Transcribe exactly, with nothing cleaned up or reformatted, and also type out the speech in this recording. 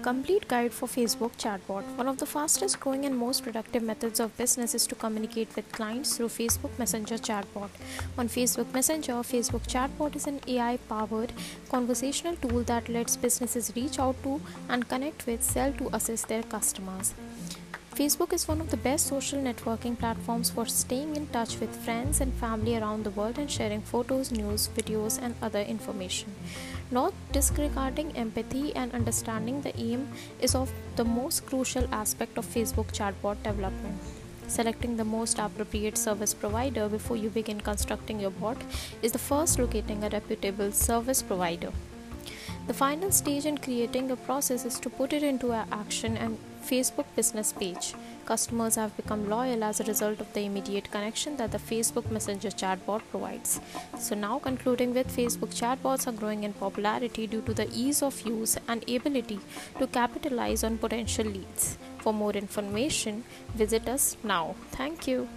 complete guide for Facebook chatbot. One of the fastest growing and most productive methods of business is to communicate with clients through Facebook Messenger chatbot. On Facebook Messenger, Facebook chatbot is an A I-powered conversational tool that lets businesses reach out to and connect with, sell to, assist their customers. Facebook is one of the best social networking platforms for staying in touch with friends and family around the world and sharing photos, news, videos, and other information. Not disregarding empathy and understanding the aim is of the most crucial aspect of Facebook chatbot development. Selecting the most appropriate service provider before you begin constructing your bot is the first. Locating a reputable service provider. The final stage in creating a process is to put it into action and Facebook business page. Customers have become loyal as a result of the immediate connection that the Facebook Messenger chatbot provides. So now concluding with, Facebook chatbots are growing in popularity due to the ease of use and ability to capitalize on potential leads. For more information, visit us now. Thank you.